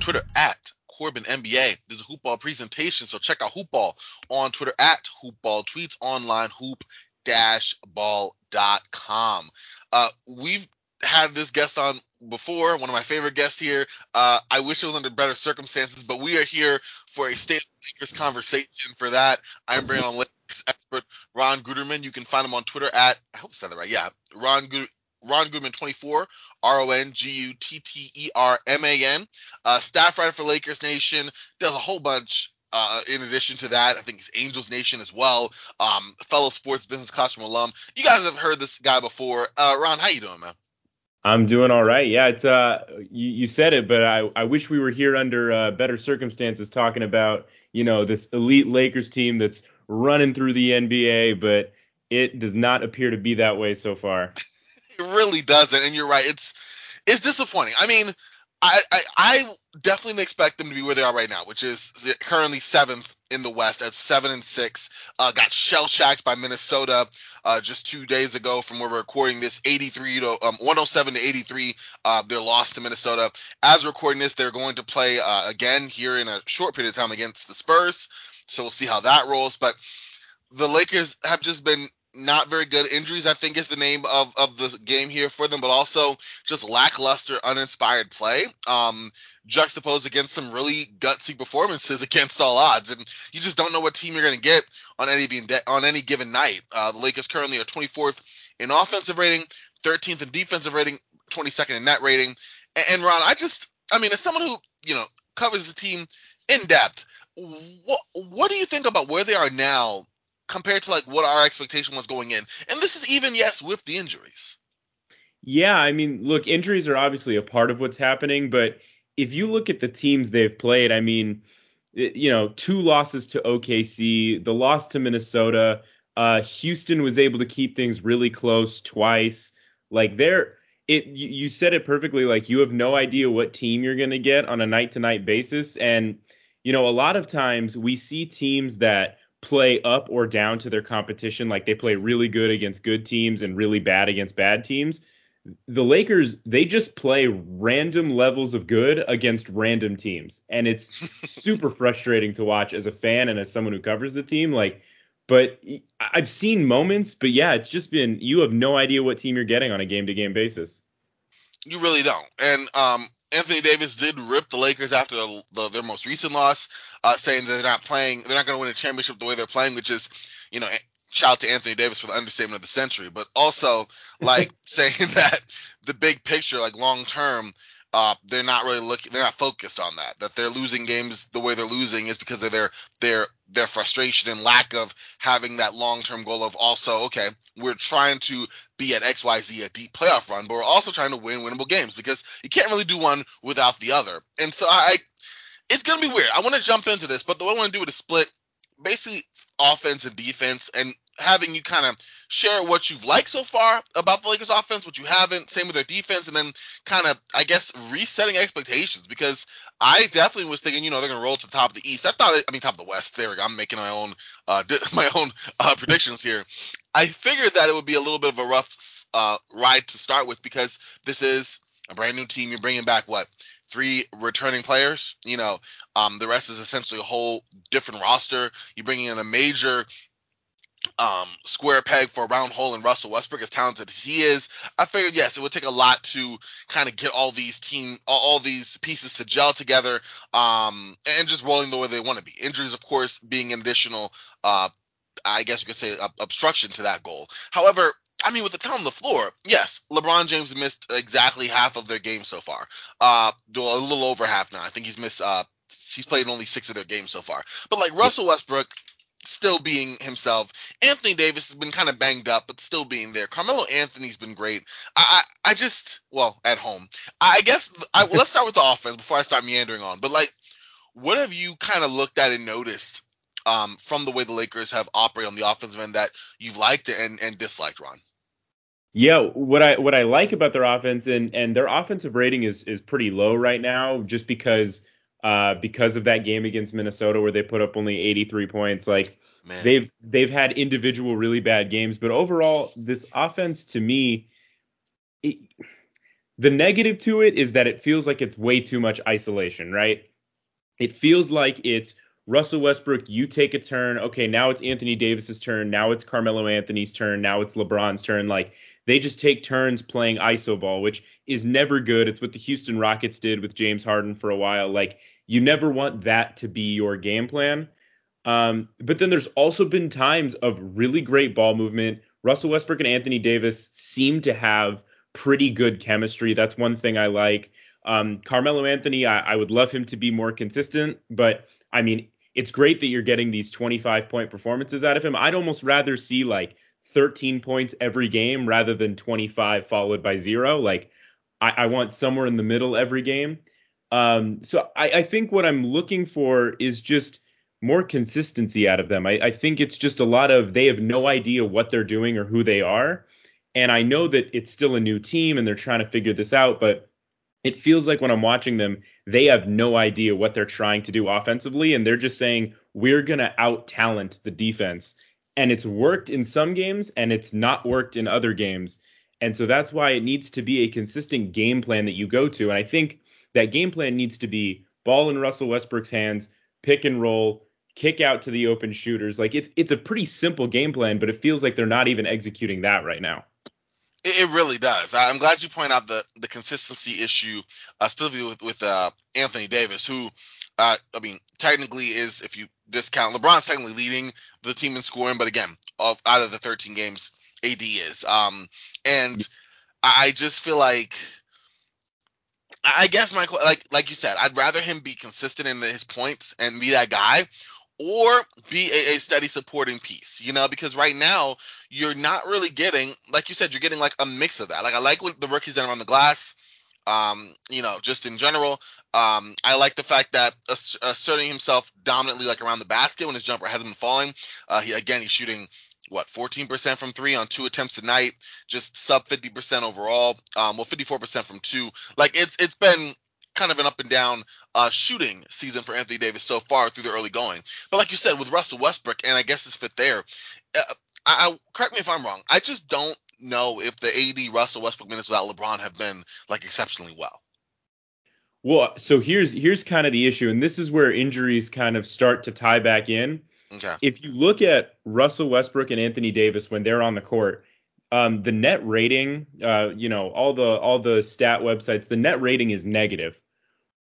Twitter at CorbinNBA. There's a Hoop Ball presentation, so check out Hoop Ball on Twitter at HoopBallTweetsOnline, Hoop-Ball.com. We've had this guest on before, one of my favorite guests here. I wish it was under better circumstances, but we are here for a State of the Lakers conversation. For that, I'm bringing on Lakers expert Ron Gutterman. You can find him on Twitter at, I hope I said that right, yeah, Ron Gutterman 24, RONGUTTERMAN, staff writer for Lakers Nation, does a whole bunch in addition to that. I think he's Angels Nation as well, fellow sports business classroom alum. You guys have heard this guy before. Ron, how you doing, man? I'm doing all right. Yeah, it's you said it, but I wish we were here under better circumstances talking about, you know, this elite Lakers team that's running through the NBA, but it does not appear to be that way so far. It really doesn't, and you're right. It's disappointing. I mean, I definitely expect them to be where they are right now, which is currently 7th in the West at 7-6. Got shell-shocked by Minnesota just 2 days ago from where we're recording this, 107-83, their loss to Minnesota. As recording this, they're going to play again here in a short period of time against the Spurs, so we'll see how that rolls. But the Lakers have just been not very good. Injuries, I think, is the name of the game here for them, but also just lackluster, uninspired play, juxtaposed against some really gutsy performances against all odds. And you just don't know what team you're going to get on any given night. The Lakers currently are 24th in offensive rating, 13th in defensive rating, 22nd in net rating. And Ron, I mean, as someone who, you know, covers the team in depth, what do you think about where they are now compared to like what our expectation was going in? And this is even, yes, with the injuries. Yeah, I mean, look, injuries are obviously a part of what's happening, but if you look at the teams they've played, I mean, you know, 2 losses to OKC, the loss to Minnesota, Houston was able to keep things really close twice. Like you said it perfectly, like you have no idea what team you're going to get on a night-to-night basis. And, you know, a lot of times we see teams that play up or down to their competition. Like they play really good against good teams and really bad against bad teams. The Lakers, they just play random levels of good against random teams. And it's super frustrating to watch as a fan and as someone who covers the team. Like, but I've seen moments, but yeah, it's just been, you have no idea what team you're getting on a game to game basis. You really don't. And, Anthony Davis did rip the Lakers after their most recent loss, saying that they're not going to win a championship the way they're playing, which is, you know, shout out to Anthony Davis for the understatement of the century, but also like saying that the big picture, like long term, they're not really they're not focused on that. That they're losing games the way they're losing is because of their frustration and lack of having that long-term goal of also, okay, we're trying to be at XYZ, a deep playoff run, but we're also trying to win winnable games because you can't really do one without the other. And so it's going to be weird. I want to jump into this, but the way I want to do it is split basically offense and defense and having you kind of share what you've liked so far about the Lakers offense, what you haven't, same with their defense, and then kind of, I guess, resetting expectations because I definitely was thinking, you know, they're going to roll to the top of the East. Top of the West. There we go. I'm making my own predictions here. I figured that it would be a little bit of a rough ride to start with because this is a brand new team. You're bringing back, 3 returning players? You know, the rest is essentially a whole different roster. You're bringing in a major square peg for a round hole in Russell Westbrook, as talented as he is. I figured, yes, it would take a lot to kind of get all these pieces to gel together, and just rolling the way they want to be. Injuries, of course, being an additional, I guess you could say, obstruction to that goal. However, I mean, with the talent on the floor, yes, LeBron James missed exactly half of their game so far. A little over half now. I think he's played only 6 of their games so far. But like Russell Westbrook, still being himself. Anthony Davis has been kind of banged up, but still being there. Carmelo Anthony's been great. I at home. Let's start with the offense before I start meandering on. But, like, what have you kind of looked at and noticed from the way the Lakers have operated on the offensive end that you've liked and disliked, Ron? Yeah, what I like about their offense and their offensive rating is pretty low right now, just because of that game against Minnesota where they put up only 83 points. Like, man, they've had individual really bad games, but overall this offense to me, the negative to it is that it feels like it's way too much isolation, right? It feels like it's Russell Westbrook, you take a turn. Okay, now it's Anthony Davis's turn. Now it's Carmelo Anthony's turn. Now it's LeBron's turn. Like, they just take turns playing iso ball, which is never good. It's what the Houston Rockets did with James Harden for a while. Like, you never want that to be your game plan. But then there's also been times of really great ball movement. Russell Westbrook and Anthony Davis seem to have pretty good chemistry. That's one thing I like. Carmelo Anthony, I would love him to be more consistent, but I mean, it's great that you're getting these 25-point performances out of him. I'd almost rather see, like, 13 points every game rather than 25 followed by 0. Like, I want somewhere in the middle every game. So I think what I'm looking for is just more consistency out of them. I think it's just a lot of they have no idea what they're doing or who they are. And I know that it's still a new team and they're trying to figure this out, but it feels like when I'm watching them, they have no idea what they're trying to do offensively, and they're just saying, we're going to out-talent the defense. And it's worked in some games, and it's not worked in other games. And so that's why it needs to be a consistent game plan that you go to. And I think that game plan needs to be ball in Russell Westbrook's hands, pick and roll, kick out to the open shooters. Like, it's a pretty simple game plan, but it feels like they're not even executing that right now. It really does. I'm glad you point out the consistency issue, specifically with Anthony Davis, who, technically is, if you discount, LeBron's technically leading the team in scoring, but again, out of the 13 games, AD is. And I just feel like, I guess my, like you said, I'd rather him be consistent in his points and be that guy, or be a steady supporting piece, you know, because right now you're not really getting, like you said, you're getting like a mix of that. Like, I like what the rookie's done around the glass, just in general. I like the fact that asserting himself dominantly, like around the basket when his jumper hasn't been falling. He's shooting, 14% from three on 2 attempts tonight, just sub 50% overall, 54% from 2. Like, it's been kind of an up and down shooting season for Anthony Davis so far through the early going. But like you said, with Russell Westbrook, and I guess his fit there, correct me if I'm wrong, I just don't know if the AD Russell Westbrook minutes without LeBron have been, like, exceptionally well. Well, so here's kind of the issue, and this is where injuries kind of start to tie back in. Okay. If you look at Russell Westbrook and Anthony Davis when they're on the court, the net rating, all the stat websites, the net rating is negative.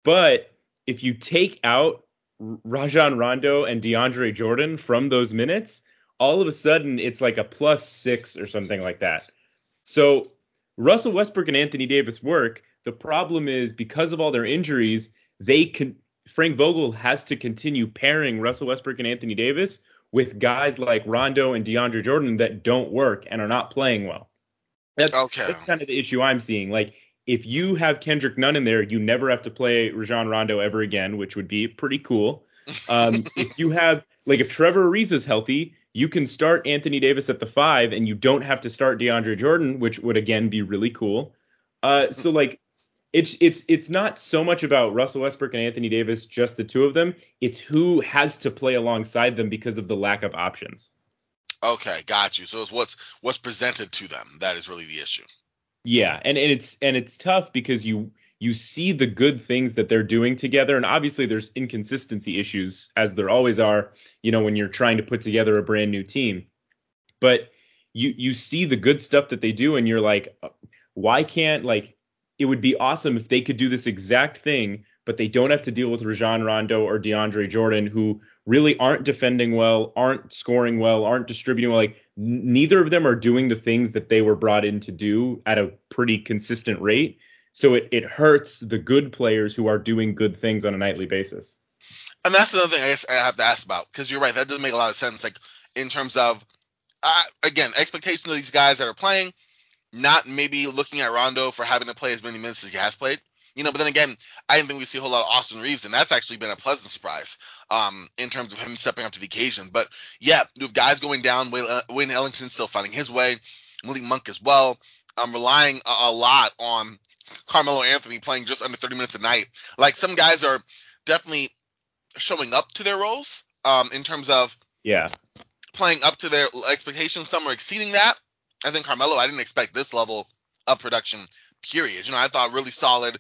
But if you take out Rajon Rondo and DeAndre Jordan from those minutes, all of a sudden it's like a +6 or something like that. So Russell Westbrook and Anthony Davis work. The problem is, because of all their injuries, Frank Vogel has to continue pairing Russell Westbrook and Anthony Davis with guys like Rondo and DeAndre Jordan that don't work and are not playing well. That's kind of the issue I'm seeing. Like, if you have Kendrick Nunn in there, you never have to play Rajon Rondo ever again, which would be pretty cool. If you have, like, if Trevor Ariza is healthy, you can start Anthony Davis at the 5, and you don't have to start DeAndre Jordan, which would again be really cool. So, like, it's not so much about Russell Westbrook and Anthony Davis, just the two of them. It's who has to play alongside them because of the lack of options. Okay, got you. So it's what's presented to them that is really the issue. Yeah, and it's tough because you see the good things that they're doing together, and obviously there's inconsistency issues, as there always are, you know, when you're trying to put together a brand new team. But you see the good stuff that they do, and you're like, why can't, like, it would be awesome if they could do this exact thing, but they don't have to deal with Rajon Rondo or DeAndre Jordan, who really aren't defending well, aren't scoring well, aren't distributing well. Like, neither of them are doing the things that they were brought in to do at a pretty consistent rate. So it hurts the good players who are doing good things on a nightly basis. And that's another thing I guess I have to ask about, because you're right, that doesn't make a lot of sense. Like, in terms of, expectations of these guys that are playing, not maybe looking at Rondo for having to play as many minutes as he has played. You know, but then again, I didn't think we see a whole lot of Austin Reaves, and that's actually been a pleasant surprise in terms of him stepping up to the occasion. But yeah, you have guys going down. Wayne Ellington still finding his way. Malik Monk as well. I'm relying a lot on Carmelo Anthony playing just under 30 minutes a night. Like, some guys are definitely showing up to their roles in terms of playing up to their expectations. Some are exceeding that. I think Carmelo, I didn't expect this level of production, period. You know, I thought really solid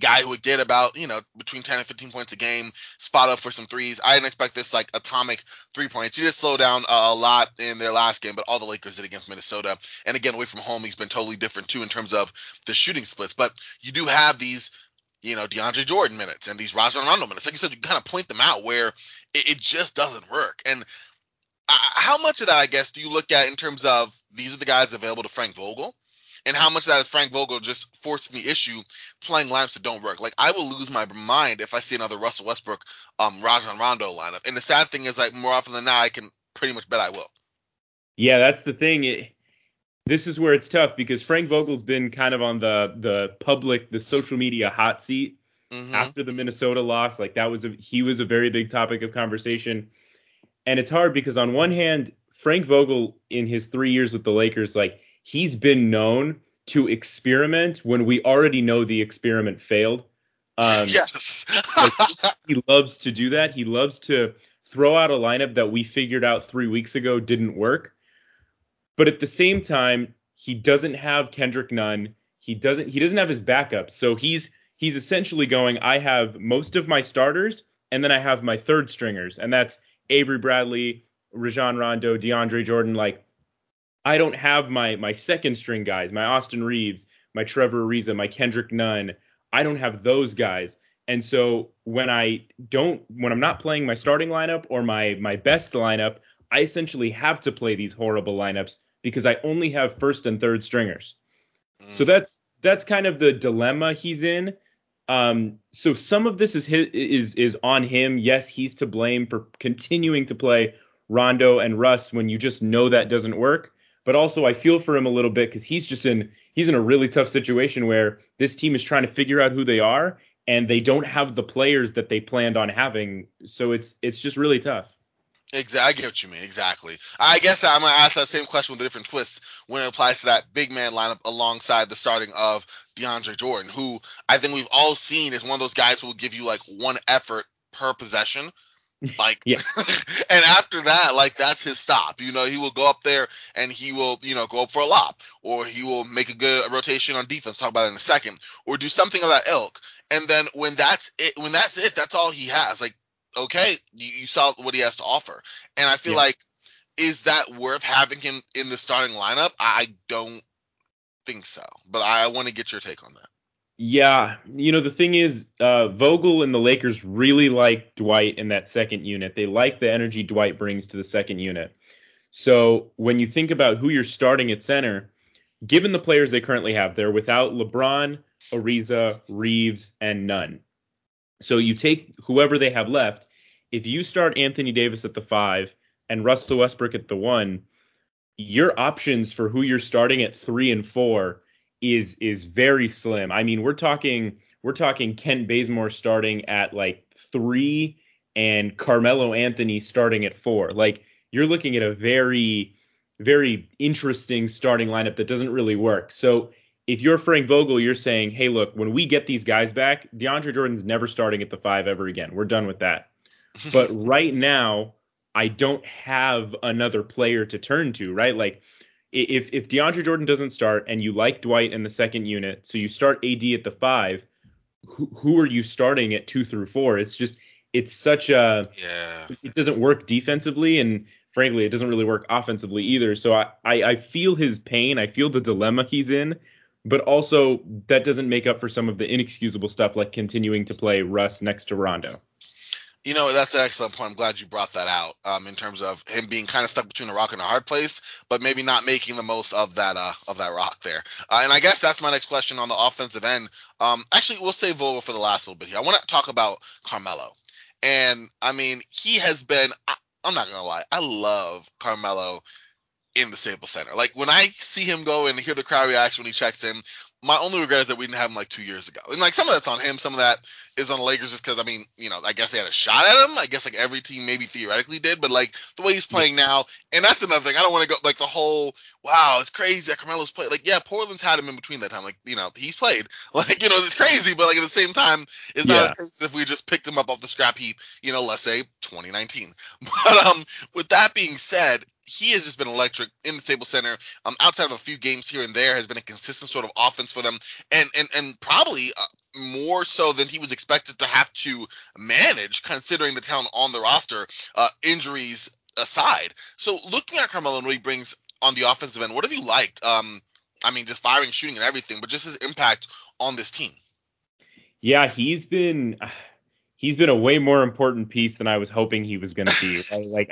guy who would get about, you know, between 10 and 15 points a game, spot up for some threes. I didn't expect this, like, atomic 3 points. He did slow down a lot in their last game, but all the Lakers did against Minnesota. And again, away from home, he's been totally different, too, in terms of the shooting splits. But you do have these, you know, DeAndre Jordan minutes and these Rajon Rondo minutes. Like you said, you kind of point them out where it just doesn't work. And how much of that, I guess, do you look at in terms of these are the guys available to Frank Vogel? And how much of that is Frank Vogel just forcing the issue, playing lineups that don't work? Like, I will lose my mind if I see another Russell Westbrook, Rajon Rondo lineup. And the sad thing is, like, more often than not, I can pretty much bet I will. Yeah, that's the thing. This is where it's tough because Frank Vogel's been kind of on the social media hot seat after the Minnesota loss. Like, that was he was a very big topic of conversation. And it's hard because on one hand, Frank Vogel in his 3 years with the Lakers, like, he's been known to experiment when we already know the experiment failed. Yes. Like, he loves to do that. He loves to throw out a lineup that we figured out 3 weeks ago didn't work. But at the same time, he doesn't have Kendrick Nunn. He doesn't have his backup. So he's essentially going, I have most of my starters, and then I have my third stringers. And that's Avery Bradley, Rajon Rondo, DeAndre Jordan, like, I don't have my second string guys, my Austin Reaves, my Trevor Ariza, my Kendrick Nunn. I don't have those guys. And so when I'm not playing my starting lineup or my best lineup, I essentially have to play these horrible lineups because I only have first and third stringers. So that's kind of the dilemma he's in. So some of this is on him. Yes, he's to blame for continuing to play Rondo and Russ when you just know that doesn't work. But also I feel for him a little bit because he's in a really tough situation where this team is trying to figure out who they are and they don't have the players that they planned on having. So it's just really tough. Exactly. I get what you mean. Exactly. I guess I'm going to ask that same question with a different twist when it applies to that big man lineup alongside the starting of DeAndre Jordan, who I think we've all seen is one of those guys who will give you like one effort per possession. Like, yeah. And after that, like, that's his stop. You know, he will go up there and he will, you know, go up for a lob, or he will make a good rotation on defense. Talk about it in a second, or do something of that ilk. And then when that's it, that's all he has. Like, okay, you saw what he has to offer. And I feel like, is that worth having him in the starting lineup? I don't think so, but I want to get your take on that. Yeah, you know, the thing is, Vogel and the Lakers really like Dwight in that second unit. They like the energy Dwight brings to the second unit. So when you think about who you're starting at center, given the players they currently have, they're without LeBron, Ariza, Reaves, and Nunn. So you take whoever they have left. If you start Anthony Davis at the 5 and Russell Westbrook at the 1, your options for who you're starting at 3 and 4 is very slim. I mean, we're talking Kent Bazemore starting at like 3 and Carmelo Anthony starting at 4. Like, you're looking at a very, very interesting starting lineup that doesn't really work. So if you're Frank Vogel, you're saying, hey, look, when we get these guys back, DeAndre Jordan's never starting at the 5 ever again. We're done with that. But right now, I don't have another player to turn to, right? Like, If DeAndre Jordan doesn't start and you like Dwight in the second unit, so you start AD at the 5, who are you starting at 2 through 4? It's just, it's such a, it doesn't work defensively, and frankly, it doesn't really work offensively either. So I feel his pain. I feel the dilemma he's in, but also that doesn't make up for some of the inexcusable stuff, like continuing to play Russ next to Rondo. You know, that's an excellent point. I'm glad you brought that out in terms of him being kind of stuck between a rock and a hard place, but maybe not making the most of that rock there. And I guess that's my next question on the offensive end. Actually, we'll save Vogel for the last little bit here. I want to talk about Carmelo. And, I mean, he has been – I'm not going to lie. I love Carmelo in the Staples Center. Like, when I see him go and hear the crowd reaction when he checks in, my only regret is that we didn't have him, like, 2 years ago. And, like, some of that's on him. Some of that is on the Lakers just because, I mean, you know, I guess they had a shot at him. I guess, like, every team maybe theoretically did. But, like, the way he's playing now, and that's another thing. I don't want to go, like, the whole, wow, it's crazy that Carmelo's played. Like, yeah, Portland's had him in between that time. Like, you know, he's played. Like, you know, it's crazy. But, like, at the same time, it's not as crazy if we just picked him up off the scrap heap, you know, let's say 2019. But with that being said, he has just been electric in the Staples Center. Outside of a few games here and there, has been a consistent sort of offense for them, and probably more so than he was expected to have to manage, considering the talent on the roster, injuries aside. So looking at Carmelo and what he brings on the offensive end, what have you liked? I mean, just firing, shooting, and everything, but just his impact on this team. Yeah, he's been a way more important piece than I was hoping he was going to be. Like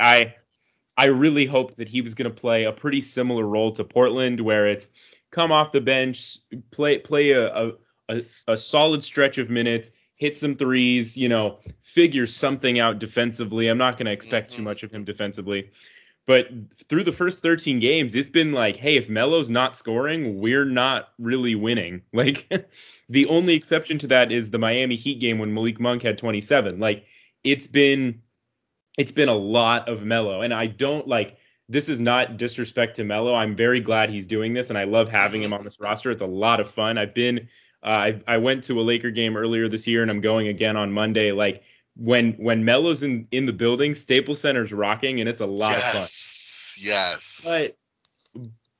I really hoped that he was going to play a pretty similar role to Portland, where it's come off the bench, play a solid stretch of minutes, hit some threes, you know, figure something out defensively. I'm not going to expect too much of him defensively. But through the first 13 games, it's been like, hey, if Melo's not scoring, we're not really winning. Like, the only exception to that is the Miami Heat game when Malik Monk had 27. Like, it's been a lot of Melo, and I don't like, this is not disrespect to Melo. I'm very glad he's doing this, and I love having him on this roster. It's a lot of fun. I've been, I went to a Laker game earlier this year, and I'm going again on Monday. Like, when Melo's in the building, Staples Center's rocking, and it's a lot of fun. Yes.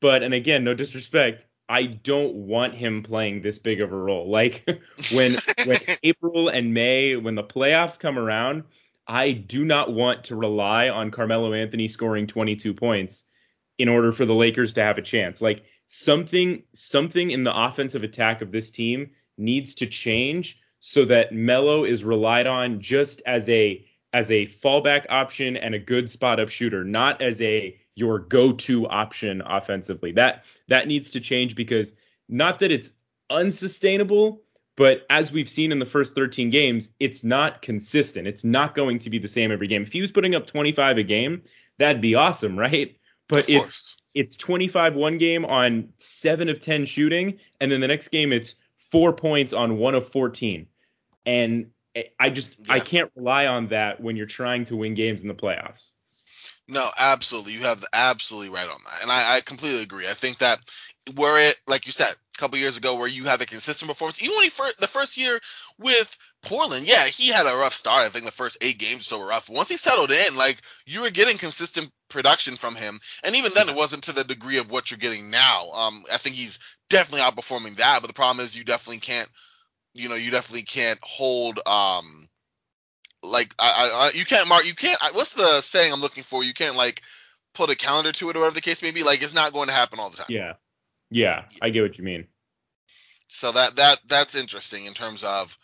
But, and again, no disrespect, I don't want him playing this big of a role. Like, when April and May, when the playoffs come around, I do not want to rely on Carmelo Anthony scoring 22 points in order for the Lakers to have a chance. Like, something in the offensive attack of this team needs to change so that Melo is relied on just as a fallback option and a good spot-up shooter, not as your go-to option offensively. That needs to change, because not that it's unsustainable, but as we've seen in the first 13 games, it's not consistent. It's not going to be the same every game. If he was putting up 25 a game, that'd be awesome, right? But it's 25 one game on 7 of 10 shooting, and then the next game it's 4 points on 1 of 14. And I can't rely on that when you're trying to win games in the playoffs. No, absolutely. You have absolutely right on that. And I completely agree. I think that were it, like you said, a couple years ago, where you have a consistent performance, even when the first year with Portland, yeah, he had a rough start. I think the first 8 games or so were rough. Once he settled in, like, you were getting consistent production from him, and even then it wasn't to the degree of what you're getting now. I think he's definitely outperforming that, but the problem is you definitely can't hold like you can't mark, you can't, what's the saying I'm looking for? You can't, like, put a calendar to it or whatever the case may be. Like, it's not going to happen all the time. Yeah, I get what you mean. So that's interesting in terms of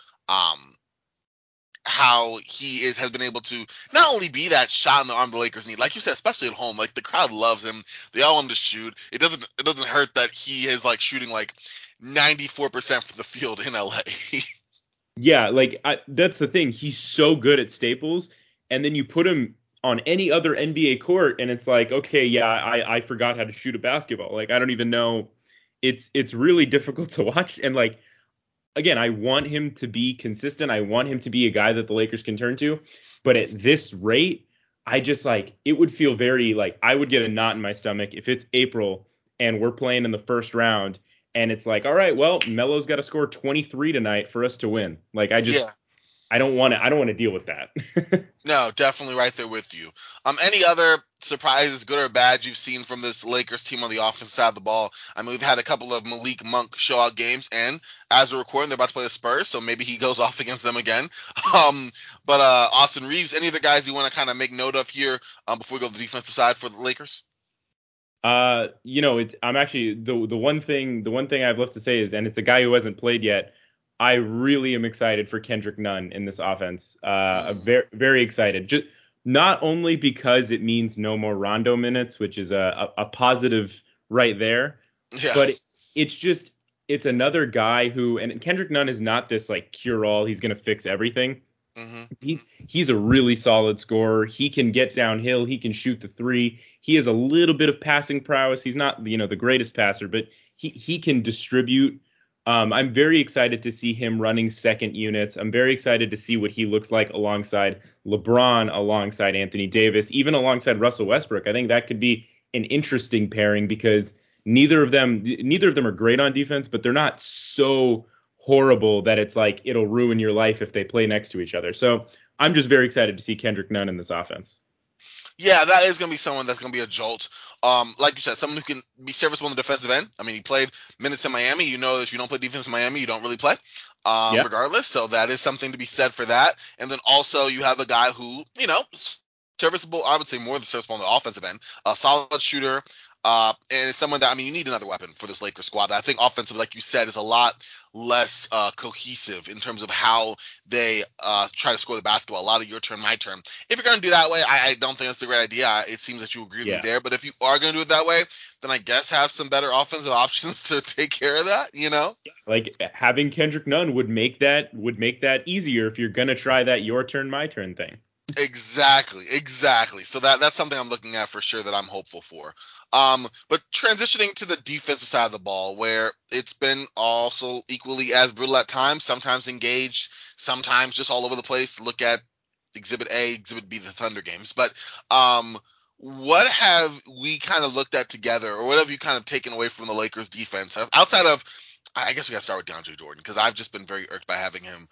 how he has been able to not only be that shot in the arm the Lakers need, like you said, especially at home. Like, the crowd loves him; they all want him to shoot. It doesn't hurt that he is, like, shooting like 94% for the field in LA. Yeah, like that's the thing. He's so good at Staples, and then you put him on any other NBA court, and it's like, okay, yeah, I forgot how to shoot a basketball. Like, I don't even know. It's really difficult to watch. And, like, again, I want him to be consistent. I want him to be a guy that the Lakers can turn to. But at this rate, I just, like, it would feel very, like, I would get a knot in my stomach if it's April and we're playing in the first round, and it's like, all right, well, Melo's got to score 23 tonight for us to win. Like, I just... Yeah. I don't want to deal with that. No, definitely right there with you. Any other surprises, good or bad, you've seen from this Lakers team on the offensive side of the ball? I mean, we've had a couple of Malik Monk showout games, and as we're recording, they're about to play the Spurs, so maybe he goes off against them again. But Austin Reaves, any other guys you want to kind of make note of here before we go to the defensive side for the Lakers? You know, I'm actually the one thing I have left to say is, and it's a guy who hasn't played yet, I really am excited for Kendrick Nunn in this offense. I'm very, very excited. Just not only because it means no more Rondo minutes, which is a positive right there, but it's another guy who, and Kendrick Nunn is not this, like, cure all. He's going to fix everything. Mm-hmm. He's a really solid scorer. He can get downhill. He can shoot the three. He has a little bit of passing prowess. He's not, the greatest passer, but he can distribute. I'm very excited to see him running second units. I'm very excited to see what he looks like alongside LeBron, alongside Anthony Davis, even alongside Russell Westbrook. I think that could be an interesting pairing because neither of them are great on defense, but they're not so horrible that it's like it'll ruin your life if they play next to each other. So I'm just very excited to see Kendrick Nunn in this offense. Yeah, that is going to be someone that's going to be a jolt. Like you said, someone who can be serviceable on the defensive end. I mean, he played minutes in Miami. You know that if you don't play defense in Miami, you don't really play regardless. So that is something to be said for that. And then also you have a guy who, serviceable, I would say more than serviceable on the offensive end, a solid shooter. And it's someone that, you need another weapon for this Lakers squad. I think offensively, like you said, is a lot less cohesive in terms of how they try to score the basketball. A lot of your turn, my turn. If you're going to do that way, I don't think that's a great idea. It seems that you agree with me there. But if you are going to do it that way, then I guess have some better offensive options to take care of that, Like having Kendrick Nunn would make that easier if you're going to try that your turn, my turn thing. Exactly. So that's something I'm looking at for sure that I'm hopeful for. But transitioning to the defensive side of the ball, where it's been also equally as brutal at times, sometimes engaged, sometimes just all over the place. Look at Exhibit A, Exhibit B, the Thunder games. But what have we kind of looked at together, or what have you kind of taken away from the Lakers defense? Outside of, I guess we got to start with DeAndre Jordan, because I've just been very irked by having him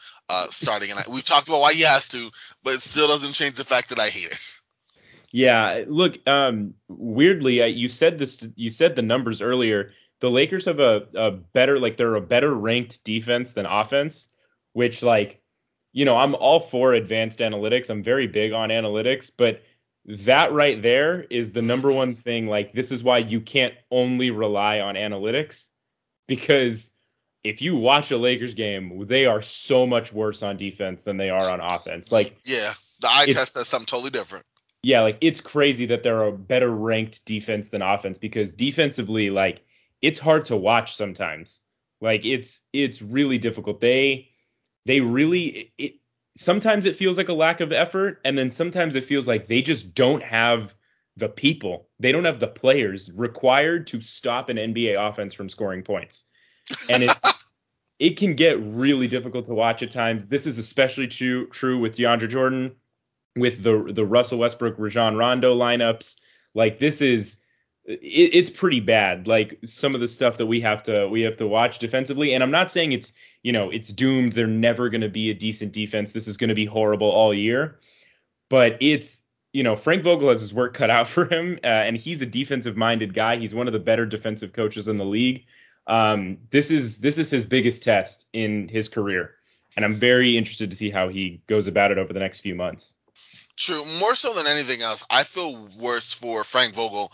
starting. And we've talked about why he has to, but it still doesn't change the fact that I hate it. Yeah, look, weirdly, you said the numbers earlier. The Lakers have a better ranked defense than offense, which I'm all for advanced analytics. I'm very big on analytics, but that right there is the number one thing. This is why you can't only rely on analytics, because if you watch a Lakers game, they are so much worse on defense than they are on offense. The eye test says something totally different. Yeah, it's crazy that they're a better ranked defense than offense, because defensively, it's hard to watch sometimes. It's really difficult. They really, sometimes it feels like a lack of effort, and then sometimes it feels like they just don't have the people. They don't have the players required to stop an NBA offense from scoring points. And it can get really difficult to watch at times. This is especially true with DeAndre Jordan, with the Russell Westbrook, Rajon Rondo lineups. It's pretty bad. Some of the stuff that we have to watch defensively. And I'm not saying it's, it's doomed. They're never going to be a decent defense. This is going to be horrible all year, but it's, Frank Vogel has his work cut out for him, and he's a defensive minded guy. He's one of the better defensive coaches in the league. This is his biggest test in his career. And I'm very interested to see how he goes about it over the next few months. True. More so than anything else, I feel worse for Frank Vogel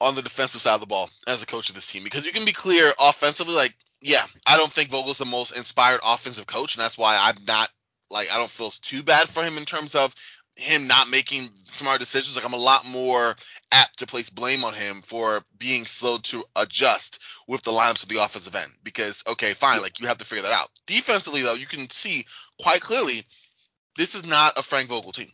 on the defensive side of the ball as a coach of this team, because you can be clear offensively, I don't think Vogel's the most inspired offensive coach, and that's why I'm not, I don't feel too bad for him in terms of him not making smart decisions. I'm a lot more apt to place blame on him for being slow to adjust with the lineups of the offensive end, because, okay, fine, you have to figure that out. Defensively, though, you can see quite clearly this is not a Frank Vogel team.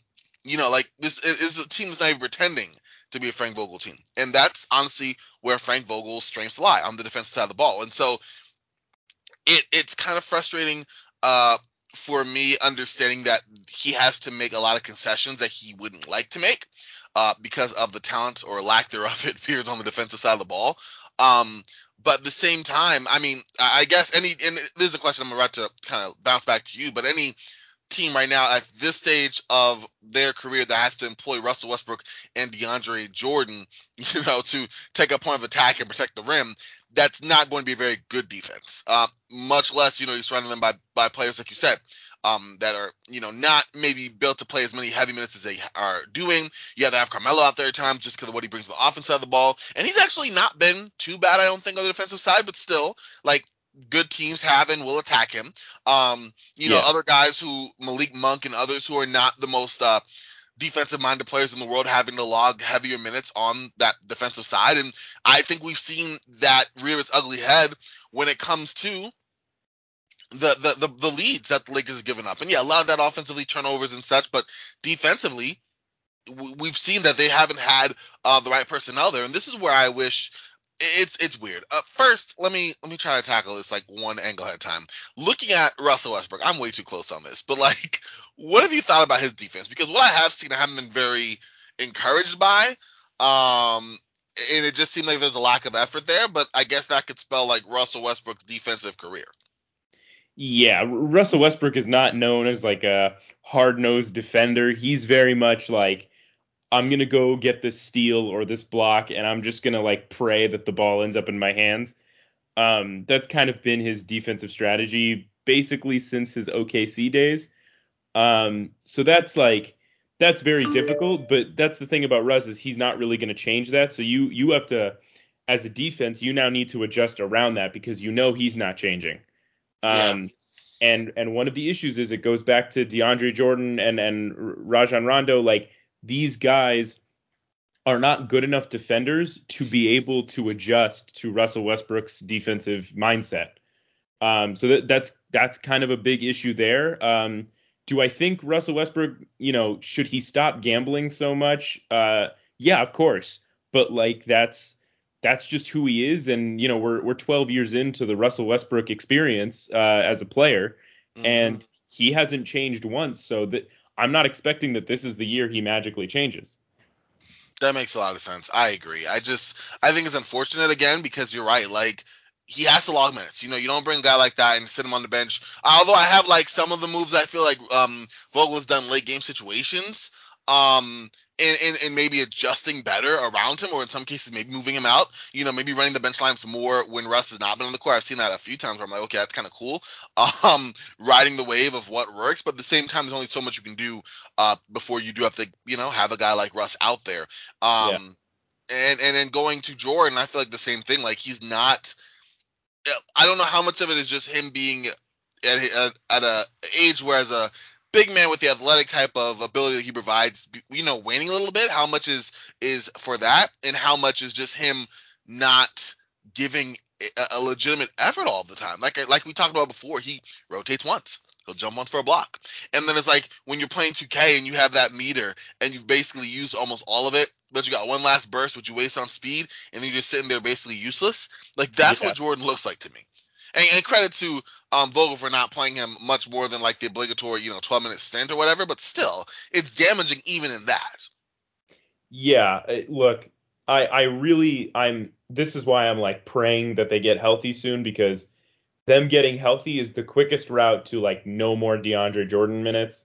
This is a team that's not even pretending to be a Frank Vogel team. And that's honestly where Frank Vogel's strengths lie, on the defensive side of the ball. And so it's kind of frustrating for me, understanding that he has to make a lot of concessions that he wouldn't like to make because of the talent or lack thereof it appears on the defensive side of the ball. But at the same time, I guess and this is a question I'm about to kind of bounce back to you, but any team right now at this stage of their career that has to employ Russell Westbrook and DeAndre Jordan, to take a point of attack and protect the rim, that's not going to be a very good defense. Much less, you're surrounding them by players, like you said, that are, not maybe built to play as many heavy minutes as they are doing. You have to have Carmelo out there at times just because of what he brings to the offense side of the ball. And he's actually not been too bad, I don't think, on the defensive side, but still, good teams have and will attack him. Other guys who Malik Monk and others who are not the most defensive minded players in the world having to log heavier minutes on that defensive side. And I think we've seen that rear its ugly head when it comes to the leads that the Lakers have given up. And yeah, a lot of that offensively, turnovers and such, but defensively, we've seen that they haven't had the right personnel there. And this is where I wish it's weird. First, let me try to tackle this like one angle at a time. Looking at Russell Westbrook, I'm way too close on this, but like, what have you thought about his defense? Because what I have seen, I haven't been very encouraged by, and it just seemed like there's a lack of effort there, but I guess that could spell like Russell Westbrook's defensive career. Yeah, Russell Westbrook is not known as like a hard-nosed defender. He's very much like, I'm going to go get this steal or this block, and I'm just going to like pray that the ball ends up in my hands. That's kind of been his defensive strategy basically since his OKC days. So that's like, that's very difficult, but that's the thing about Russ is he's not really going to change that. So you have to, as a defense, you now need to adjust around that because you know he's not changing. Yeah. And one of the issues is it goes back to DeAndre Jordan and Rajon Rondo. Like, these guys are not good enough defenders to be able to adjust to Russell Westbrook's defensive mindset. So that's kind of a big issue there. Do I think Russell Westbrook, should he stop gambling so much? Yeah, of course. But like, that's just who he is. And, we're 12 years into the Russell Westbrook experience as a player, and he hasn't changed once. So that I'm not expecting that this is the year he magically changes. That makes a lot of sense. I agree. I think it's unfortunate again, because you're right. Like, he has to log minutes. You don't bring a guy like that and sit him on the bench. Although I have, like, some of the moves I feel like Vogel's done late-game situations and maybe adjusting better around him, or in some cases maybe moving him out, maybe running the bench lineups more when Russ has not been on the court. I've seen that a few times where I'm like, okay, that's kind of cool, riding the wave of what works. But at the same time, there's only so much you can do before you do have to, have a guy like Russ out there. And then going to Jordan, I feel like the same thing. Like, he's not – I don't know how much of it is just him being at a age where, as a big man with the athletic type of ability that he provides, waning a little bit. How much is for that, and how much is just him not giving a legitimate effort all the time? Like we talked about before, he rotates once. He'll jump once for a block. And then it's like when you're playing 2K and you have that meter and you've basically used almost all of it, but you got one last burst, which you waste on speed, and then you're just sitting there basically useless. Like, that's what Jordan looks like to me. And credit to Vogel for not playing him much more than like the obligatory, 12-minute stint or whatever, but still, it's damaging even in that. Yeah, look, this is why I'm like praying that they get healthy soon, because them getting healthy is the quickest route to like no more DeAndre Jordan minutes.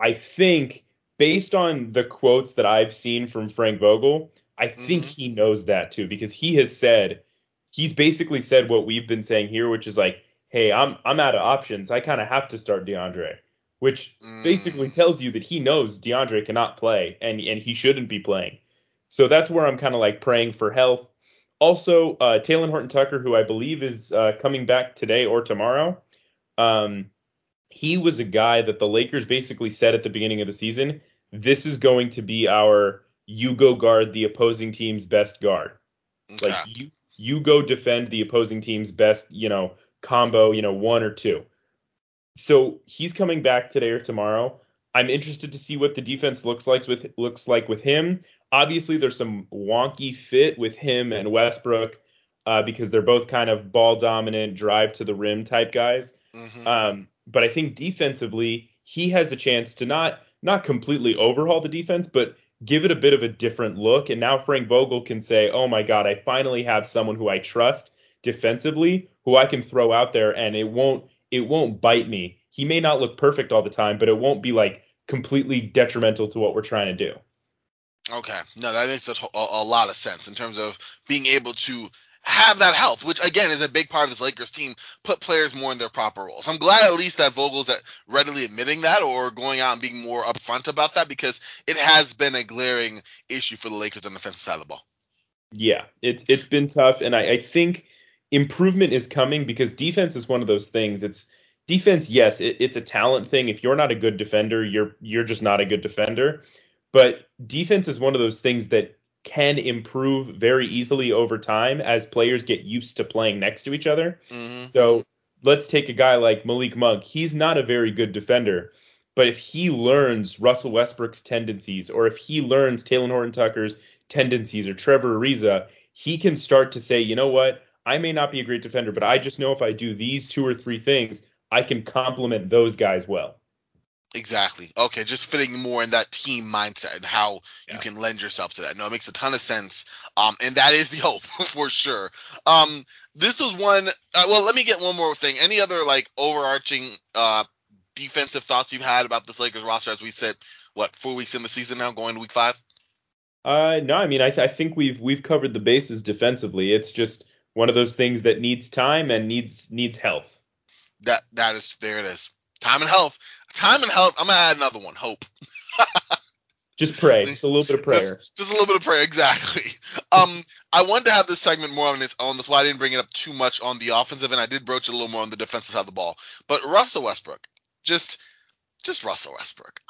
I think, based on the quotes that I've seen from Frank Vogel, I think he knows that too, because he has said, he's basically said what we've been saying here, which is like, hey, I'm out of options. I kind of have to start DeAndre, which basically tells you that he knows DeAndre cannot play and he shouldn't be playing. So that's where I'm kind of like praying for health. Also, Talen Horton-Tucker, who I believe is coming back today or tomorrow, he was a guy that the Lakers basically said at the beginning of the season, this is going to be our, you go guard the opposing team's best guard. Okay. Like, you go defend the opposing team's best, combo, one or two. So he's coming back today or tomorrow. I'm interested to see what the defense looks like with him. Obviously, there's some wonky fit with him and Westbrook because they're both kind of ball-dominant, drive-to-the-rim type guys. Mm-hmm. But I think defensively, he has a chance to not completely overhaul the defense, but give it a bit of a different look. And now Frank Vogel can say, oh, my God, I finally have someone who I trust defensively, who I can throw out there, and it won't bite me. He may not look perfect all the time, but it won't be like completely detrimental to what we're trying to do. Okay. No, that makes a lot of sense in terms of being able to have that health, which, again, is a big part of this Lakers team, put players more in their proper roles. I'm glad at least that Vogel's readily admitting that or going out and being more upfront about that, because it has been a glaring issue for the Lakers on the defensive side of the ball. Yeah, it's been tough, and I think improvement is coming because defense is one of those things. It's defense, yes, it's a talent thing. If you're not a good defender, you're just not a good defender. But defense is one of those things that can improve very easily over time as players get used to playing next to each other. Mm-hmm. So let's take a guy like Malik Monk. He's not a very good defender, but if he learns Russell Westbrook's tendencies, or if he learns Talen Horton-Tucker's tendencies, or Trevor Ariza, he can start to say, you know what, I may not be a great defender, but I just know if I do these two or three things, I can complement those guys well. Exactly. Okay, just fitting more in that team mindset and how you can lend yourself to that. No, it makes a ton of sense, and that is the hope for sure. This was one well, let me get one more thing. Any other, like, overarching defensive thoughts you've had about this Lakers roster as we sit, what, 4 weeks in the season now, going to week 5? No, I mean, I think we've covered the bases defensively. It's just one of those things that needs time and needs health. That is, there it is. Time and health. Time and health. I'm going to add another one. Hope. Just pray. Just a little bit of prayer. Just a little bit of prayer. Exactly. I wanted to have this segment more on its own. That's why I didn't bring it up too much on the offensive, and I did broach it a little more on the defensive side of the ball. But Russell Westbrook. Just Russell Westbrook.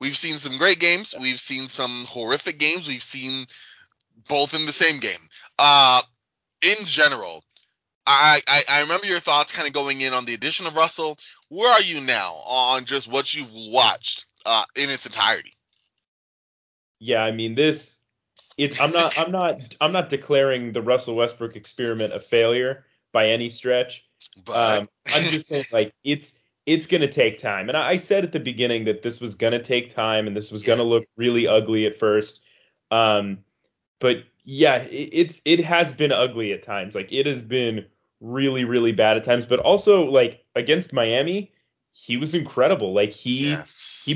We've seen some great games. We've seen some horrific games. We've seen both in the same game. In general, I remember your thoughts kind of going in on the addition of Russell. Where are you now on just what you've watched in its entirety? Yeah, I mean, I'm not declaring the Russell Westbrook experiment a failure by any stretch. But I'm just saying, like, it's going to take time. And I said at the beginning that this was going to take time and this was going to look really ugly at first. But yeah, it has been ugly at times. Like, it has been really, really bad at times, but also, like, against Miami, he was incredible. Like, he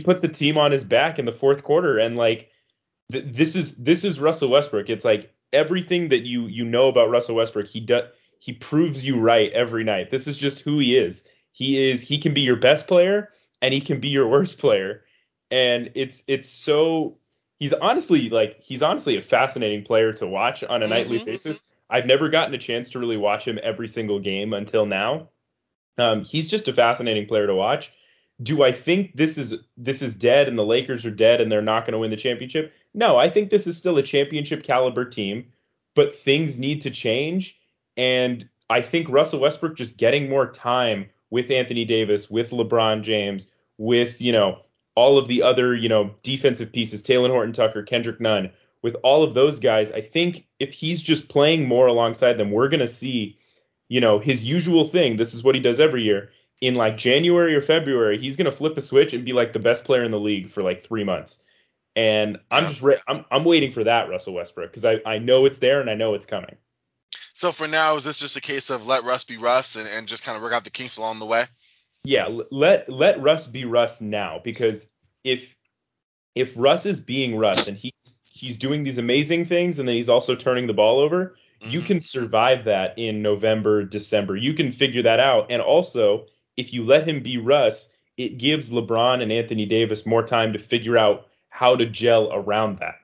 put the team on his back in the fourth quarter. And, like, this is Russell Westbrook. It's like everything that you know about Russell Westbrook, he proves you right every night. This is just who he is. He can be your best player and he can be your worst player. And it's so, he's honestly a fascinating player to watch on a nightly basis. I've never gotten a chance to really watch him every single game until now. He's just a fascinating player to watch. Do I think this is dead and the Lakers are dead and they're not going to win the championship? No, I think this is still a championship caliber team, but things need to change. And I think Russell Westbrook just getting more time with Anthony Davis, with LeBron James, with, you know, all of the other, you know, defensive pieces, Talen Horton-Tucker, Kendrick Nunn, with all of those guys, I think if he's just playing more alongside them, we're going to see, you know, his usual thing. This is what he does every year. In, like, January or February, he's going to flip a switch and be, like, the best player in the league for, like, 3 months. And I'm waiting for that, Russell Westbrook, because I know it's there and I know it's coming. So for now, is this just a case of let Russ be Russ and just kind of work out the kinks along the way? Yeah, let Russ be Russ now, because if Russ is being Russ and he's doing these amazing things and then he's also turning the ball over, you can survive that in November, December. You can figure that out. And also, if you let him be Russ, it gives LeBron and Anthony Davis more time to figure out how to gel around that.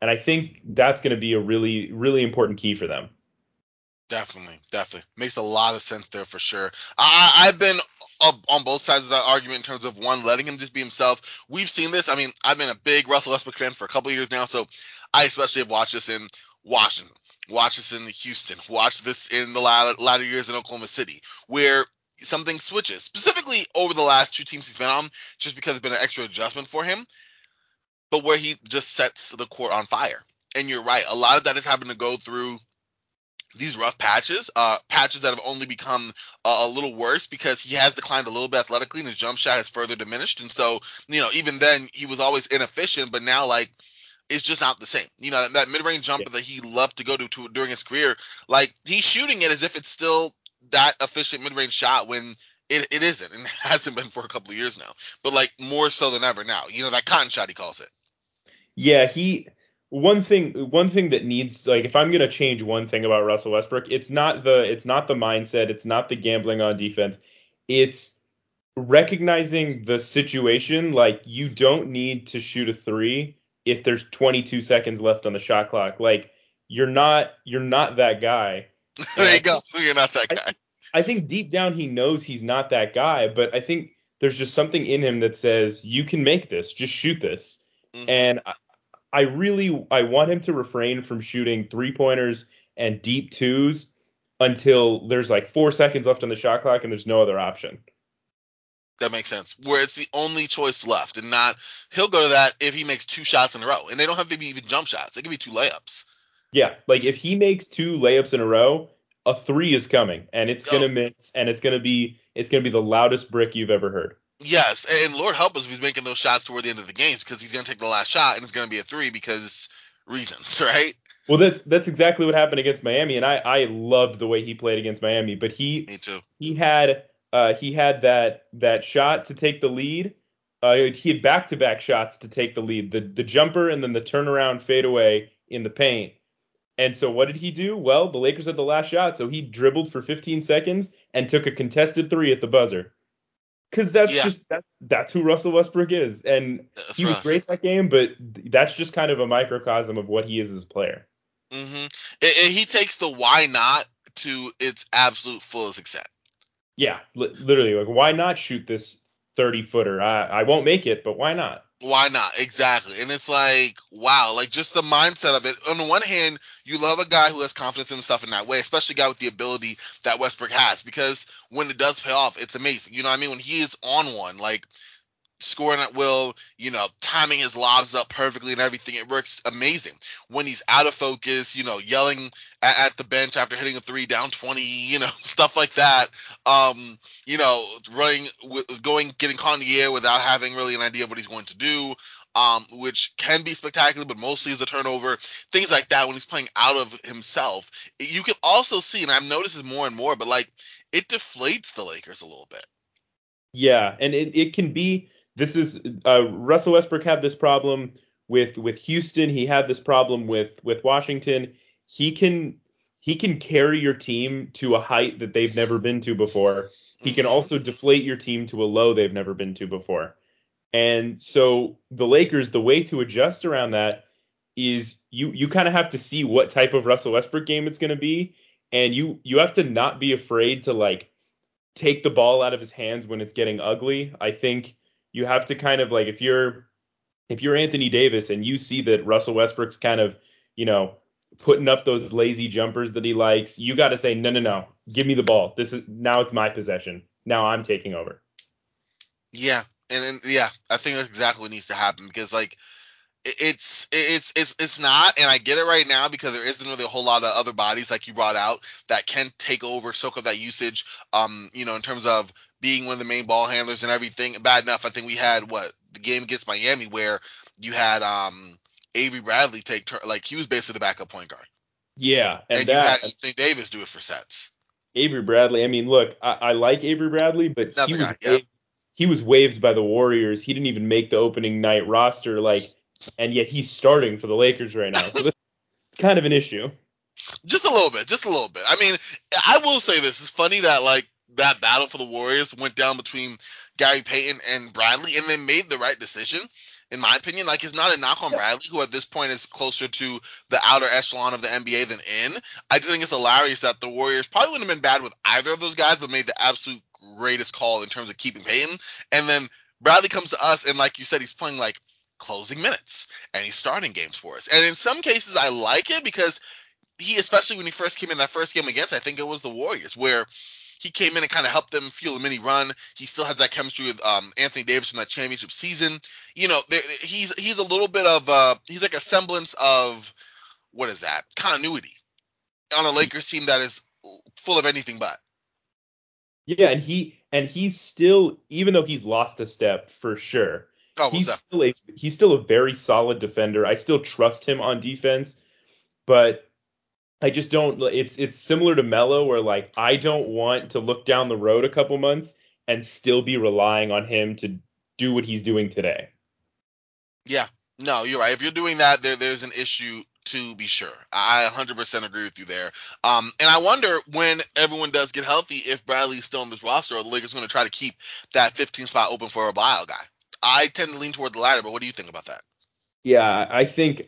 And I think that's going to be a really, really important key for them. Definitely. Makes a lot of sense there for sure. I've been on both sides of that argument in terms of, one, letting him just be himself. We've seen this. I mean, I've been a big Russell Westbrook fan for a couple of years now, so I especially have watched this in Washington, watched this in Houston, watched this in the latter years in Oklahoma City, where something switches, specifically over the last two teams he's been on, just because it's been an extra adjustment for him, but where he just sets the court on fire. And you're right, a lot of that is having to go through these rough patches, patches that have only become a little worse because he has declined a little bit athletically and his jump shot has further diminished. And so, you know, even then he was always inefficient, but now, like, it's just not the same. You know, that mid-range jumper that he loved to go to during his career, like, he's shooting it as if it's still that efficient mid-range shot when it isn't, and hasn't been for a couple of years now, but, like, more so than ever now, you know, that cotton shot he calls it. Yeah. One thing that needs, like, if I'm going to change one thing about Russell Westbrook, it's not the mindset, it's not the gambling on defense. It's recognizing the situation. Like, you don't need to shoot a three if there's 22 seconds left on the shot clock. Like, you're not that guy. There you go. You're not that guy. I think deep down he knows he's not that guy, but I think there's just something in him that says, you can make this, just shoot this. Mm-hmm. And I want him to refrain from shooting three-pointers and deep twos until there's like 4 seconds left on the shot clock and there's no other option. That makes sense. Where it's the only choice left, and not he'll go to that if he makes two shots in a row, and they don't have to be even jump shots. It could be two layups. Yeah, like if he makes two layups in a row, a three is coming, and it's gonna miss, and it's gonna be the loudest brick you've ever heard. Yes, and Lord help us if he's making those shots toward the end of the games, because he's gonna take the last shot and it's gonna be a three because reasons, right? Well, that's exactly what happened against Miami, and I loved the way he played against Miami, but he had that shot to take the lead. He had back-to-back shots to take the lead, the jumper and then the turnaround fadeaway in the paint. And so what did he do? Well, the Lakers had the last shot, so he dribbled for 15 seconds and took a contested three at the buzzer. Because that's who Russell Westbrook is. And that's he was great that game, but that's just kind of a microcosm of what he is as a player. Mm-hmm. He takes the why not to its absolute fullest extent. Yeah, literally, like, why not shoot this 30-footer? I won't make it, but why not? Why not? Exactly. And it's like, wow, like just the mindset of it. On the one hand, you love a guy who has confidence in himself in that way, especially a guy with the ability that Westbrook has, because when it does pay off, it's amazing. You know what I mean? When he is on one, like scoring at will, you know, timing his lobs up perfectly and everything, it works amazing. When he's out of focus, you know, yelling at the bench after hitting a three down 20, you know, stuff like that, you know, running, getting caught in the air without having really an idea of what he's going to do, which can be spectacular, but mostly is a turnover, things like that. When he's playing out of himself, you can also see, and I've noticed it more and more, but like it deflates the Lakers a little bit. Yeah, and it can be. This is Russell Westbrook had this problem with Houston. He had this problem with Washington. He can carry your team to a height that they've never been to before. He can also deflate your team to a low they've never been to before. And so the Lakers, the way to adjust around that is you kind of have to see what type of Russell Westbrook game it's going to be. And you have to not be afraid to like take the ball out of his hands when it's getting ugly. I think you have to kind of like, if you're Anthony Davis and you see that Russell Westbrook's kind of, you know, putting up those lazy jumpers that he likes, you got to say, no, give me the ball. Now it's my possession. Now I'm taking over. Yeah. And I think that's exactly what needs to happen, because like it's not, and I get it right now because there isn't really a whole lot of other bodies like you brought out that can take over, soak up that usage, you know, in terms of being one of the main ball handlers and everything. Bad enough, I think we had the game against Miami where you had Avery Bradley take turn, like he was basically the backup point guard. Yeah, and you had St. Davis do it for sets. Avery Bradley. I mean, look, I like Avery Bradley, but he was waived by the Warriors. He didn't even make the opening night roster, like, and yet he's starting for the Lakers right now. So that's kind of an issue. Just a little bit. I mean, I will say this. It's funny that like that battle for the Warriors went down between Gary Payton and Bradley, and they made the right decision, in my opinion. Like, it's not a knock on Bradley, who at this point is closer to the outer echelon of the NBA than in. I just think it's hilarious that the Warriors probably wouldn't have been bad with either of those guys, but made the absolute greatest call in terms of keeping Payton. And then Bradley comes to us, and like you said, he's playing like closing minutes, and he's starting games for us. And in some cases, I like it, because he, especially when he first came in that first game against, I think it was the Warriors, where he came in and kind of helped them fuel a mini run. He still has that chemistry with Anthony Davis from that championship season. You know, he's a little bit of he's like a semblance of, what is that, continuity on a Lakers team that is full of anything but. Yeah, and he's still, even though he's lost a step for sure, he's still a very solid defender. I still trust him on defense, but I just don't. It's similar to Melo, where like I don't want to look down the road a couple months and still be relying on him to do what he's doing today. Yeah, no, you're right. If you're doing that, there's an issue to be sure. I 100% agree with you there. And I wonder when everyone does get healthy, if Bradley's still on this roster, or the Lakers going to try to keep that 15 spot open for a buyout guy. I tend to lean toward the latter, but what do you think about that? Yeah, I think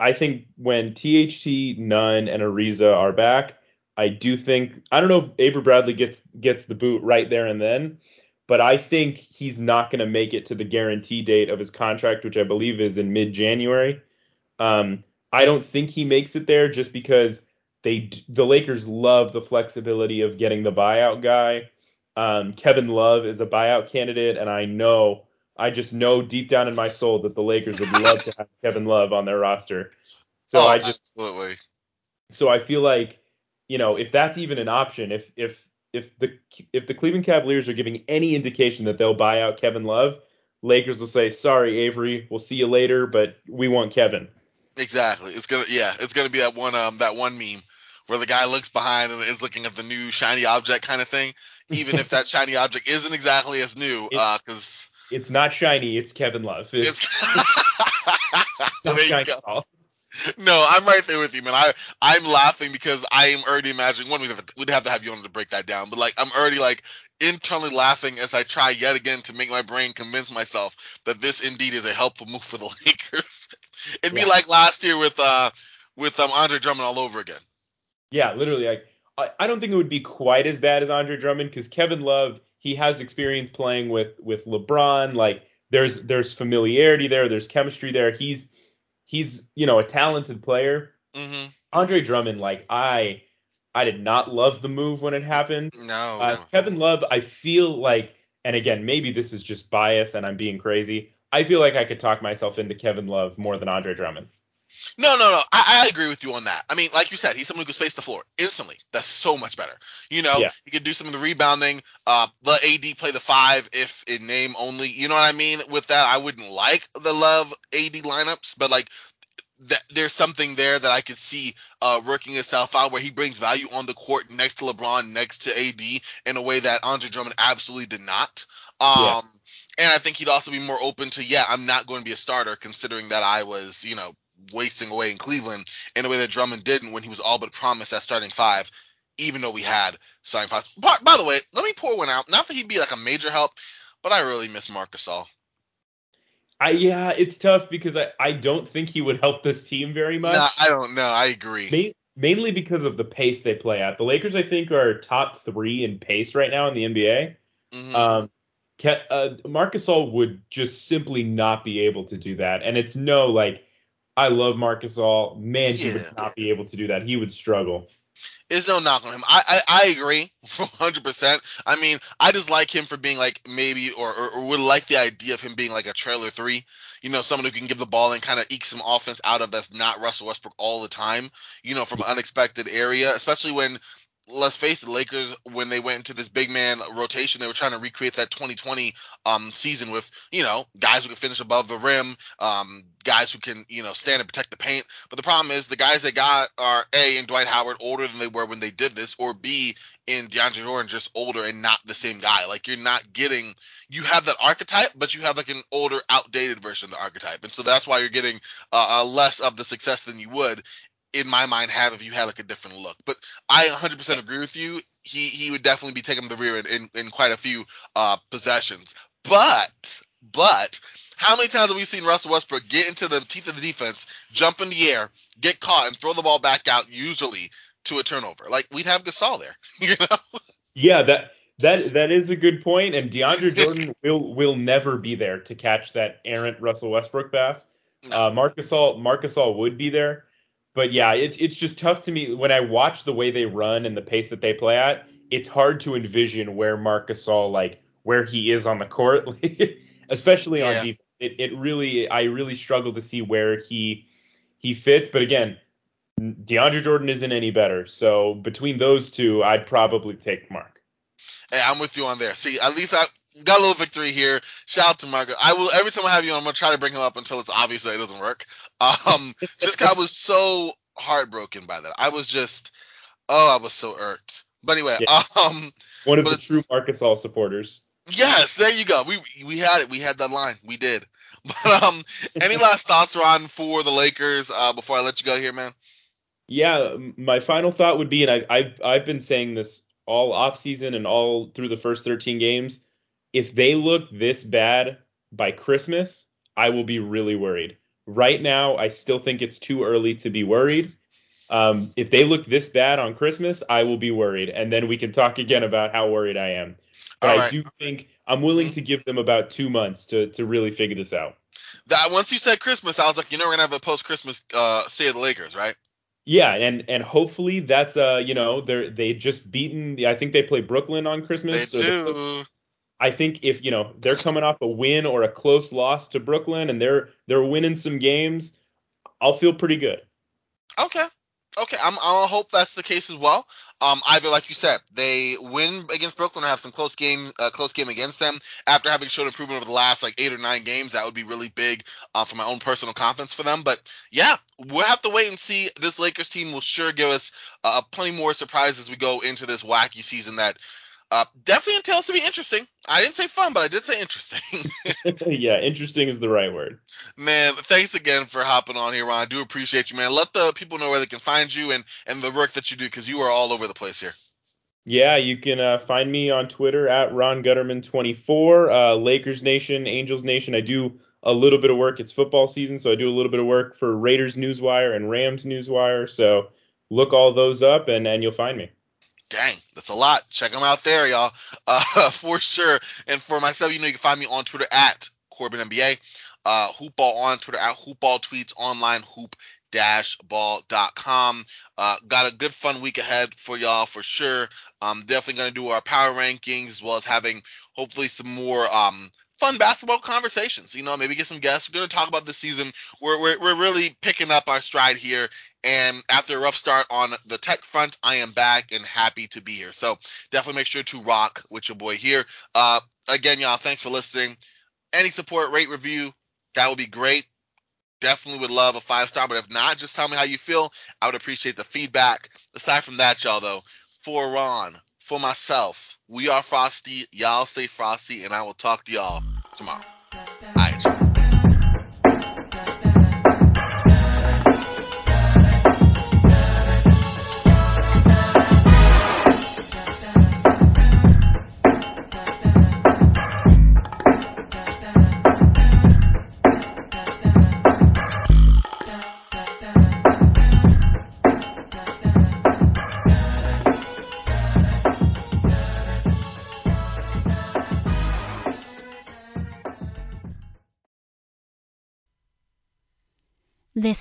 when THT, Nunn, and Ariza are back, I don't know if Avery Bradley gets the boot right there and then, but I think he's not going to make it to the guarantee date of his contract, which I believe is in mid-January. I don't think he makes it there, just because the Lakers love the flexibility of getting the buyout guy. Kevin Love is a buyout candidate, and I just know deep down in my soul that the Lakers would love to have Kevin Love on their roster. Absolutely. So I feel like, you know, if that's even an option, if the Cleveland Cavaliers are giving any indication that they'll buy out Kevin Love, Lakers will say, sorry, Avery, we'll see you later, but we want Kevin. Exactly. It's gonna be that one meme where the guy looks behind and is looking at the new shiny object kind of thing, even if that shiny object isn't exactly as new, because it's not shiny. It's Kevin Love. It's not shiny at all. No, I'm right there with you, man. I'm laughing because I'm already imagining we'd have to have you on to break that down, but like I'm already like internally laughing as I try yet again to make my brain convince myself that this indeed is a helpful move for the Lakers. It'd be like last year with Andre Drummond all over again. Yeah, literally. I don't think it would be quite as bad as Andre Drummond because Kevin Love, he has experience playing with LeBron. Like there's familiarity there. There's chemistry there. He's, you know, a talented player. Mm-hmm. Andre Drummond, like, I did not love the move when it happened. No. Kevin Love, I feel like, and again, maybe this is just bias and I'm being crazy, I feel like I could talk myself into Kevin Love more than Andre Drummond. No. I agree with you on that. I mean, like you said, he's someone who can space the floor instantly. That's so much better. You know, he can do some of the rebounding, let AD play the five if in name only. You know what I mean? With that, I wouldn't like the Love AD lineups, but like there's something there that I could see working itself out where he brings value on the court next to LeBron, next to AD in a way that Andre Drummond absolutely did not. And I think he'd also be more open to, I'm not going to be a starter considering that I was, you know, wasting away in Cleveland in a way that Drummond didn't when he was all but promised that starting five, even though we had starting five. By the way, let me pour one out. Not that he'd be like a major help, but I really miss Marc Gasol. Yeah, it's tough because I don't think he would help this team very much. No, I don't know. I agree. Mainly because of the pace they play at. The Lakers, I think, are top three in pace right now in the NBA. Mm-hmm. Marc Gasol would just simply not be able to do that. And it's no, like, I love Marc Gasol. Man, he would not be able to do that. He would struggle. There's no knock on him. I agree 100%. I mean, I just like him for being like maybe or would like the idea of him being like a trailer three. You know, someone who can give the ball and kind of eke some offense out of that's not Russell Westbrook all the time, you know, from an unexpected area, especially when – let's face it, Lakers, when they went into this big man rotation, they were trying to recreate that 2020 season with, you know, guys who can finish above the rim, guys who can, you know, stand and protect the paint. But the problem is the guys they got are A, in Dwight Howard, older than they were when they did this, or B, in DeAndre Jordan, just older and not the same guy. Like, you're not getting – you have that archetype, but you have, like, an older, outdated version of the archetype. And so that's why you're getting less of the success than you would in my mind have if you had like a different look. But I 100% agree with you. He would definitely be taking the rear in quite a few possessions. But how many times have we seen Russell Westbrook get into the teeth of the defense, jump in the air, get caught, and throw the ball back out usually to a turnover? Like, we'd have Gasol there, you know? Yeah, that is a good point. And DeAndre Jordan will never be there to catch that errant Russell Westbrook pass. Marc Gasol would be there. But, yeah, it's just tough to me. When I watch the way they run and the pace that they play at, it's hard to envision where Marc Gasol, like, where he is on the court, especially on defense. I really struggle to see where he fits. But, again, DeAndre Jordan isn't any better. So, between those two, I'd probably take Marc. Hey, I'm with you on there. See, at least I got a little victory here. Shout out to Marc. I will, every time I have you on, I'm going to try to bring him up until it's obvious that it doesn't work. Just I was so heartbroken by that. I was so irked. But anyway, one of the true Marc Gasol supporters. Yes, there you go. We had it. We had that line. We did. But any last thoughts, Ron, for the Lakers before I let you go here, man? Yeah, my final thought would be, and I've been saying this all offseason and all through the first 13 games. If they look this bad by Christmas, I will be really worried. Right now, I still think it's too early to be worried. If they look this bad on Christmas, I will be worried. And then we can talk again about how worried I am. But I do think I'm willing to give them about 2 months to really figure this out. Once you said Christmas, I was like, you know, we're going to have a post-Christmas State of the Lakers, right? Yeah, and hopefully that's they just beaten. I think they play Brooklyn on Christmas. They do. I think if they're coming off a win or a close loss to Brooklyn and they're winning some games, I'll feel pretty good. Okay, I'll hope that's the case as well. Either like you said, they win against Brooklyn or have some close game against them after having shown improvement over the last 8 or 9 games. That would be really big for my own personal confidence for them. But yeah, we'll have to wait and see. This Lakers team will sure give us plenty more surprises as we go into this wacky season that definitely entails to be interesting. I didn't say fun, but I did say interesting. Yeah, interesting is the right word. Man, thanks again for hopping on here, Ron. I do appreciate you, man. Let the people know where they can find you and the work that you do, because you are all over the place here. Yeah, you can find me on Twitter at Ron Gutterman24, Lakers Nation, Angels Nation. I do a little bit of work. It's football season, so I do a little bit of work for Raiders Newswire and Rams Newswire. So look all those up and you'll find me. Dang, that's a lot. Check them out there, y'all, for sure. And for myself, you can find me on Twitter at CorbinNBA, Hoop-Ball on Twitter at HoopBallTweetsOnline, Hoop-Ball.com. Got a good fun week ahead for y'all for sure. I'm definitely going to do our power rankings as well as having hopefully some more fun basketball conversations. Maybe get some guests. We're going to talk about this season. We're really picking up our stride here. And after a rough start on the tech front, I am back and happy to be here. So definitely make sure to rock with your boy here. Again, y'all, thanks for listening. Any support, rate, review, that would be great. Definitely would love a 5-star. But if not, just tell me how you feel. I would appreciate the feedback. Aside from that, y'all, though, for Ron, for myself, we are Frosty. Y'all stay frosty. And I will talk to y'all tomorrow. All right. This